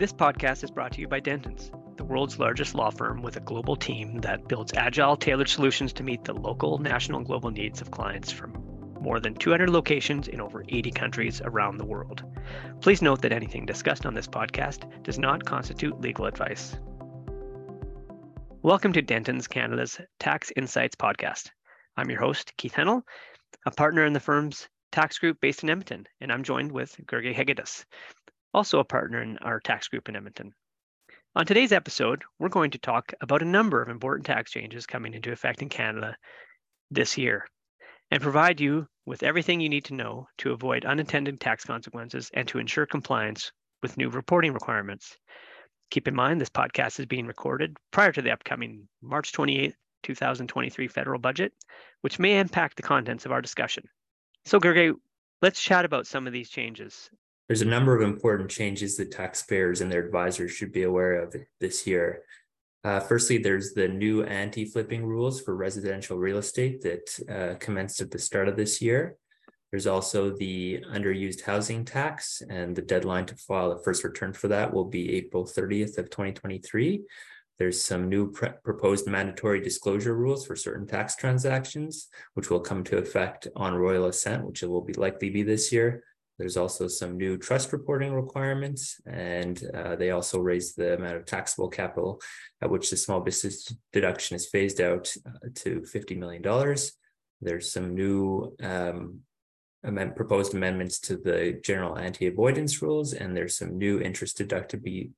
This podcast is brought to you by Dentons, the world's largest law firm with a global team that builds agile, tailored solutions to meet the local, national, and global needs of clients from more than 200 locations in over 80 countries around the world. Please note that anything discussed on this podcast does not constitute legal advice. Welcome to Dentons Canada's Tax Insights podcast. I'm your host, Keith Hennell, a partner in the firm's tax group based in Edmonton, and I'm joined with Gergie Hegedus, also a partner in our tax group in Edmonton. On today's episode, we're going to talk about a number of important tax changes coming into effect in Canada this year and provide you with everything you need to know to avoid unintended tax consequences and to ensure compliance with new reporting requirements. Keep in mind, this podcast is being recorded prior to the upcoming March 28, 2023 federal budget, which may impact the contents of our discussion. So, Gergie, let's chat about some of these changes. There's a number of important changes that taxpayers and their advisors should be aware of this year. Firstly, there's the new anti-flipping rules for residential real estate that commenced at the start of this year. There's also the underused housing tax, and the deadline to file the first return for that will be April 30th of 2023. There's some new proposed mandatory disclosure rules for certain tax transactions, which will come to effect on Royal Assent, which will be likely be this year. There's also some new trust reporting requirements, and they also raise the amount of taxable capital at which the small business deduction is phased out to $50 million. There's some new proposed amendments to the general anti-avoidance rules, and there's some new interest deductibility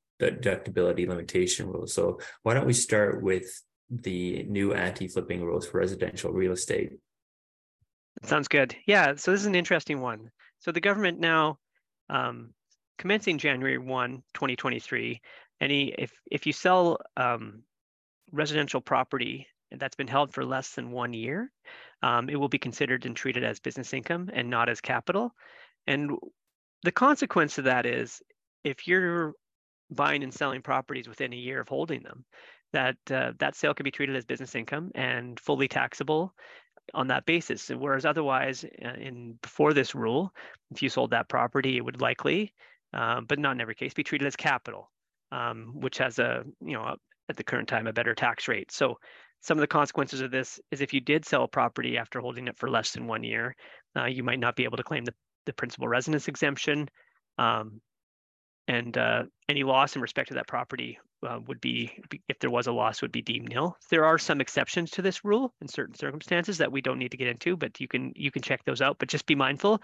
limitation rules. So why don't we start with the new anti-flipping rules for residential real estate? Sounds good. Yeah, so this is an interesting one. So the government now, commencing January 1, 2023, if you sell residential property that's been held for less than 1 year, it will be considered and treated as business income and not as capital. And the consequence of that is, if you're buying and selling properties within a year of holding them, that sale can be treated as business income and fully taxable on that basis. Whereas otherwise, before this rule, if you sold that property, it would likely, but not in every case, be treated as capital, which has at the current time, a better tax rate. So some of the consequences of this is, if you did sell a property after holding it for less than 1 year, you might not be able to claim the principal residence exemption, and any loss in respect to that property if there was a loss, would be deemed nil. There are some exceptions to this rule in certain circumstances that we don't need to get into, but you can check those out. But just be mindful,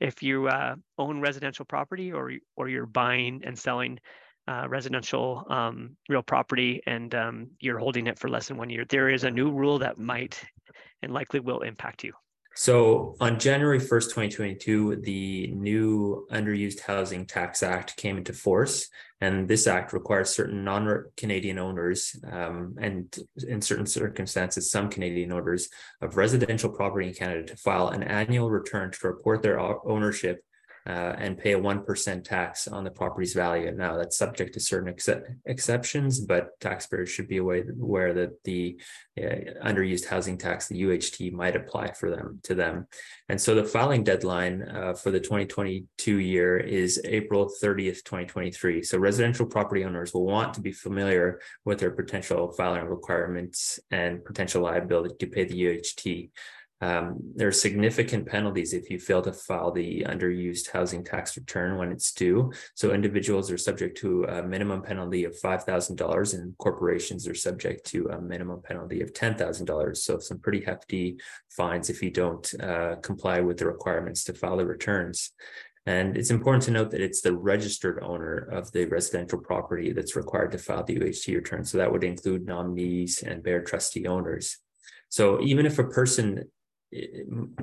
if you own residential property or you're buying and selling residential real property, and you're holding it for less than 1 year, there is a new rule that might and likely will impact you. So on January 1st, 2022, the new Underused Housing Tax Act came into force, and this act requires certain non-Canadian owners, and in certain circumstances, some Canadian owners of residential property in Canada, to file an annual return to report their ownership and pay a 1% tax on the property's value. Now, that's subject to certain exceptions, but taxpayers should be aware that the underused housing tax, the UHT, might apply to them. And so the filing deadline for the 2022 year is April 30th, 2023. So residential property owners will want to be familiar with their potential filing requirements and potential liability to pay the UHT. There are significant penalties if you fail to file the underused housing tax return when it's due. So individuals are subject to a minimum penalty of $5,000, and corporations are subject to a minimum penalty of $10,000. So some pretty hefty fines if you don't comply with the requirements to file the returns. And it's important to note that it's the registered owner of the residential property that's required to file the UHT return. So that would include nominees and bare trustee owners. So even if a person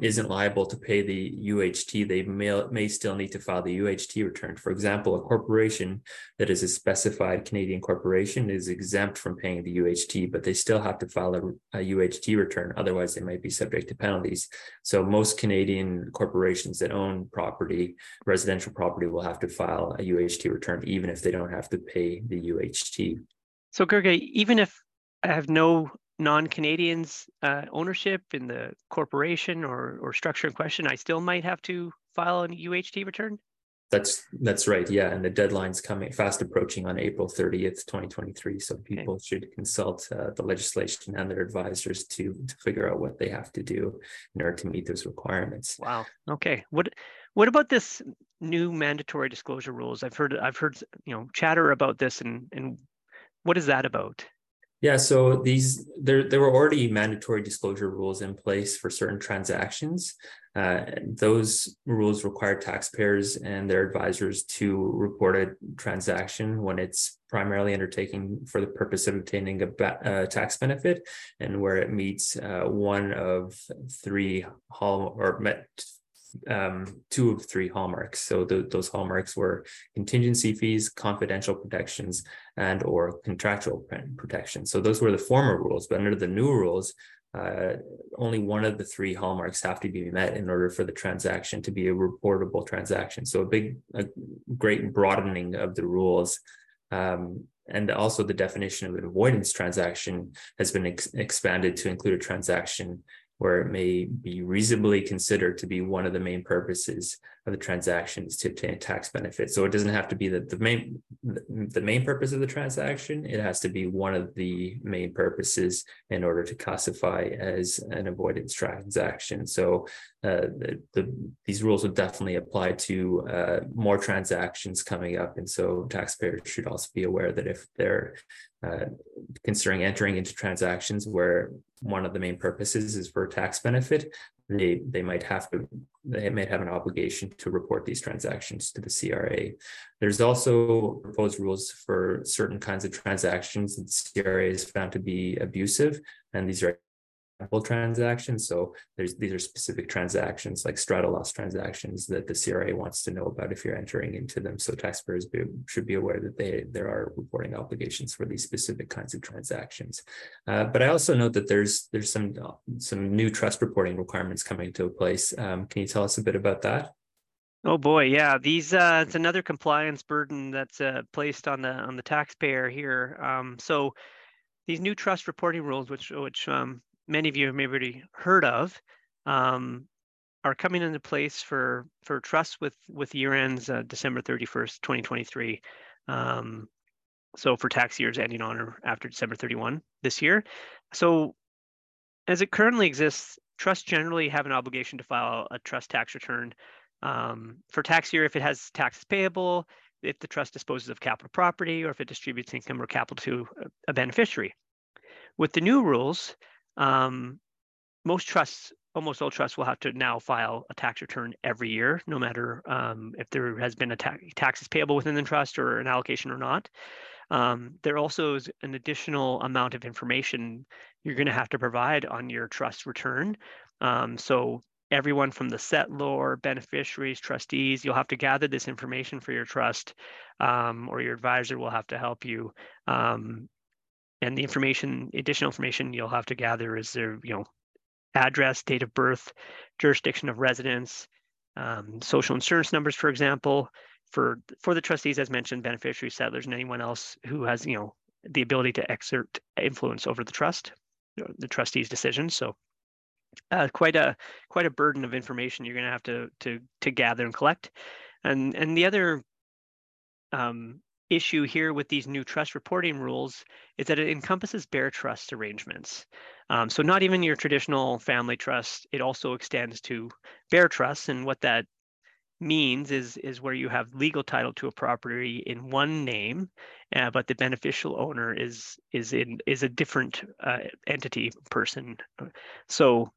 isn't liable to pay the UHT, they may still need to file the UHT return. For example, a corporation that is a specified Canadian corporation is exempt from paying the UHT, but they still have to file a UHT return. Otherwise, they might be subject to penalties. So most Canadian corporations that own property, residential property, will have to file a UHT return, even if they don't have to pay the UHT. So, Gergie, even if I have no non-Canadians ownership in the corporation or structure in question, I still might have to file an UHT return? That's right. Yeah. And the deadline's coming fast approaching on April 30th, 2023. So people should consult the legislation and their advisors to figure out what they have to do in order to meet those requirements. Wow. Okay. What about this new mandatory disclosure rules? I've heard, you know, chatter about this, and what is that about? Yeah, so there were already mandatory disclosure rules in place for certain transactions. Those rules require taxpayers and their advisors to report a transaction when it's primarily undertaking for the purpose of obtaining a tax benefit, and where it meets one of three two of three hallmarks. So those hallmarks were contingency fees, confidential protections, and or contractual protections. So those were the former rules, but under the new rules, only one of the three hallmarks have to be met in order for the transaction to be a reportable transaction. So a great broadening of the rules. And also the definition of an avoidance transaction has been expanded to include a transaction where it may be reasonably considered to be one of the main purposes of the transactions to obtain tax benefit. So it doesn't have to be the main purpose of the transaction. It has to be one of the main purposes in order to classify as an avoidance transaction. So these rules would definitely apply to more transactions coming up. And so taxpayers should also be aware that if they're considering entering into transactions where one of the main purposes is for tax benefit, they might have an obligation to report these transactions to the CRA. There's also proposed rules for certain kinds of transactions that the CRA is found to be abusive, and these are example transactions. So these are specific transactions like strata loss transactions that the CRA wants to know about if you're entering into them. So taxpayers should be aware that there are reporting obligations for these specific kinds of transactions. But I also note that there's some new trust reporting requirements coming into place. Can you tell us a bit about that? Oh boy, yeah. These it's another compliance burden that's placed on the taxpayer here. So these new trust reporting rules, which many of you have maybe already heard of, are coming into place for trusts with year ends December 31st, 2023. So for tax years ending on or after December 31 this year. So as it currently exists, trusts generally have an obligation to file a trust tax return for tax year if it has taxes payable, if the trust disposes of capital property, or if it distributes income or capital to a beneficiary. With the new rules, almost all trusts will have to now file a tax return every year, no matter if there has been a taxes payable within the trust or an allocation or not. There also is an additional amount of information you're going to have to provide on your trust return. So everyone from the settlor, beneficiaries, trustees, you'll have to gather this information for your trust, or your advisor will have to help you. And the additional information you'll have to gather is their, address, date of birth, jurisdiction of residence, social insurance numbers, for example, for the trustees, as mentioned, beneficiaries, settlors, and anyone else who has, the ability to exert influence over the trust, the trustees' decisions. So quite a burden of information you're going to have to gather and collect. And the other issue here with these new trust reporting rules is that it encompasses bare trust arrangements. So not even your traditional family trust, it also extends to bare trusts. And what that means is where you have legal title to a property in one name, but the beneficial owner is a different entity person. So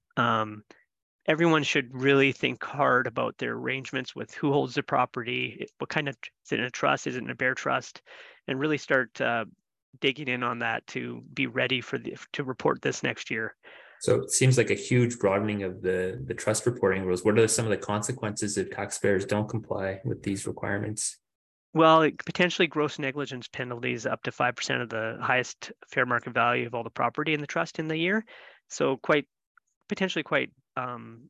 everyone should really think hard about their arrangements with who holds the property, what kind of, is it in a trust, is it in a bare trust, and really start digging in on that to be ready to report this next year. So it seems like a huge broadening of the trust reporting rules. What are some of the consequences if taxpayers don't comply with these requirements? Well, potentially gross negligence penalties up to 5% of the highest fair market value of all the property in the trust in the year. So quite a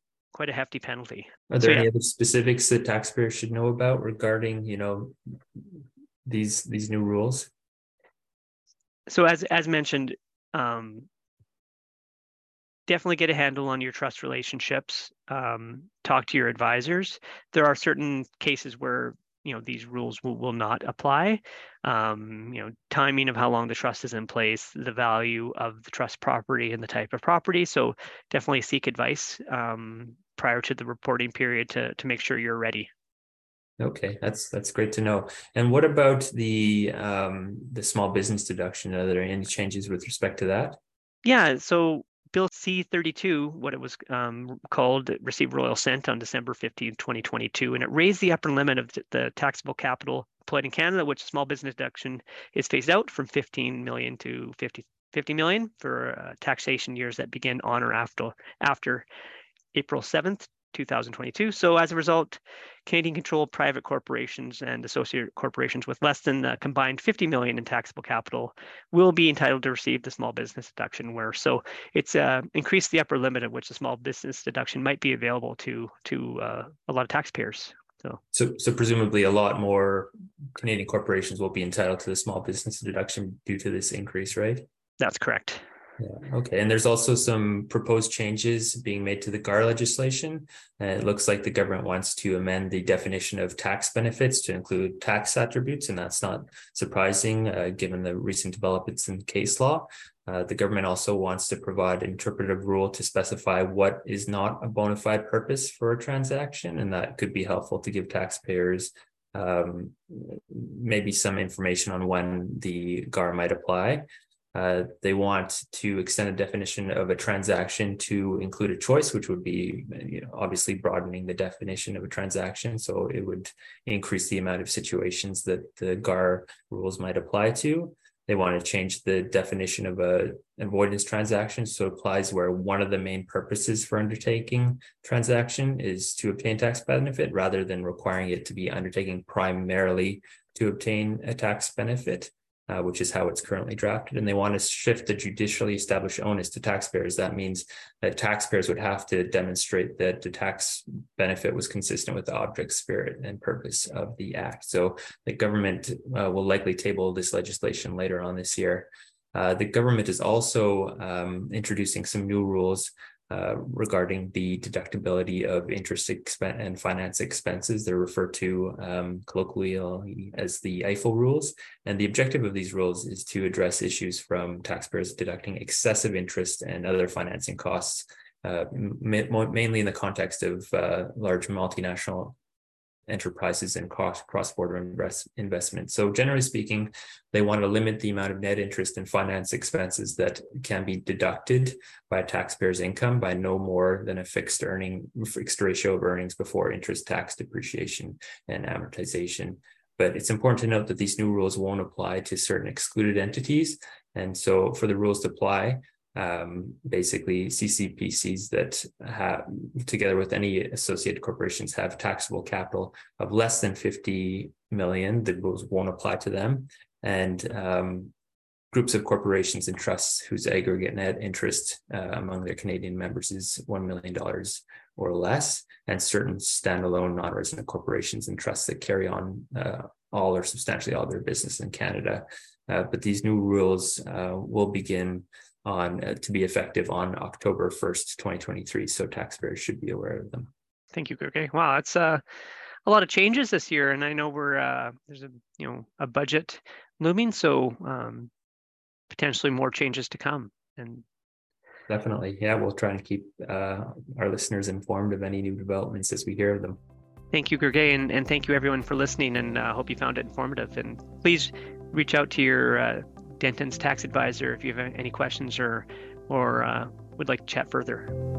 hefty penalty. Are there any other specifics that taxpayers should know about regarding, these new rules? So as mentioned, definitely get a handle on your trust relationships. Talk to your advisors. There are certain cases where you know, these rules will not apply. You know, timing of how long the trust is in place, the value of the trust property, and the type of property. So definitely seek advice prior to the reporting period to make sure you're ready. Okay, that's great to know. And what about the small business deduction? Are there any changes with respect to that? Yeah, so Bill C-32, what it was called, received royal assent on December 15, 2022, and it raised the upper limit of the taxable capital employed in Canada, which small business deduction is phased out, from 15 million to 50 million for taxation years that begin on or after April 7th, 2022. So as a result, Canadian controlled private corporations and associated corporations with less than the combined 50 million in taxable capital will be entitled to receive the small business deduction, where so it's increased the upper limit at which the small business deduction might be available to a lot of taxpayers. So presumably a lot more Canadian corporations will be entitled to the small business deduction due to this increase, right? That's correct. Yeah, okay. And there's also some proposed changes being made to the GAR legislation. It looks like the government wants to amend the definition of tax benefits to include tax attributes, and that's not surprising given the recent developments in case law. The government also wants to provide an interpretive rule to specify what is not a bona fide purpose for a transaction, and that could be helpful to give taxpayers maybe some information on when the GAR might apply. They want to extend the definition of a transaction to include a choice, which would be, you know, obviously broadening the definition of a transaction. So it would increase the amount of situations that the GAR rules might apply to. They want to change the definition of an avoidance transaction, so it applies where one of the main purposes for undertaking transaction is to obtain tax benefit, rather than requiring it to be undertaking primarily to obtain a tax benefit. Which is how it's currently drafted. And they want to shift the judicially established onus to taxpayers. That means that taxpayers would have to demonstrate that the tax benefit was consistent with the object, spirit, and purpose of the act. So the government will likely table this legislation later on this year. The government is also introducing some new rules regarding the deductibility of interest expense and finance expenses. They're referred to colloquially as the EIFEL rules. And the objective of these rules is to address issues from taxpayers deducting excessive interest and other financing costs, mainly in the context of large multinational enterprises and cross-border investment. So generally speaking, they want to limit the amount of net interest and finance expenses that can be deducted by a taxpayer's income by no more than a fixed ratio of earnings before interest, tax, depreciation, and amortization. But it's important to note that these new rules won't apply to certain excluded entities. And so for the rules to apply, basically CCPCs that have, together with any associated corporations, have taxable capital of less than 50 million, the rules won't apply to them. And groups of corporations and trusts whose aggregate net interest among their Canadian members is $1 million or less, and certain standalone non-resident corporations and trusts that carry on all or substantially all their business in Canada. But these new rules will begin to be effective on October 1st, 2023. So taxpayers should be aware of them. Thank you, Gergie. Wow, that's a lot of changes this year. And I know we're there's a budget looming, so potentially more changes to come. And definitely, yeah, we'll try and keep our listeners informed of any new developments as we hear of them. Thank you, Gergie, and thank you everyone for listening, and hope you found it informative. And please reach out to your Dentons tax advisor if you have any questions or would like to chat further.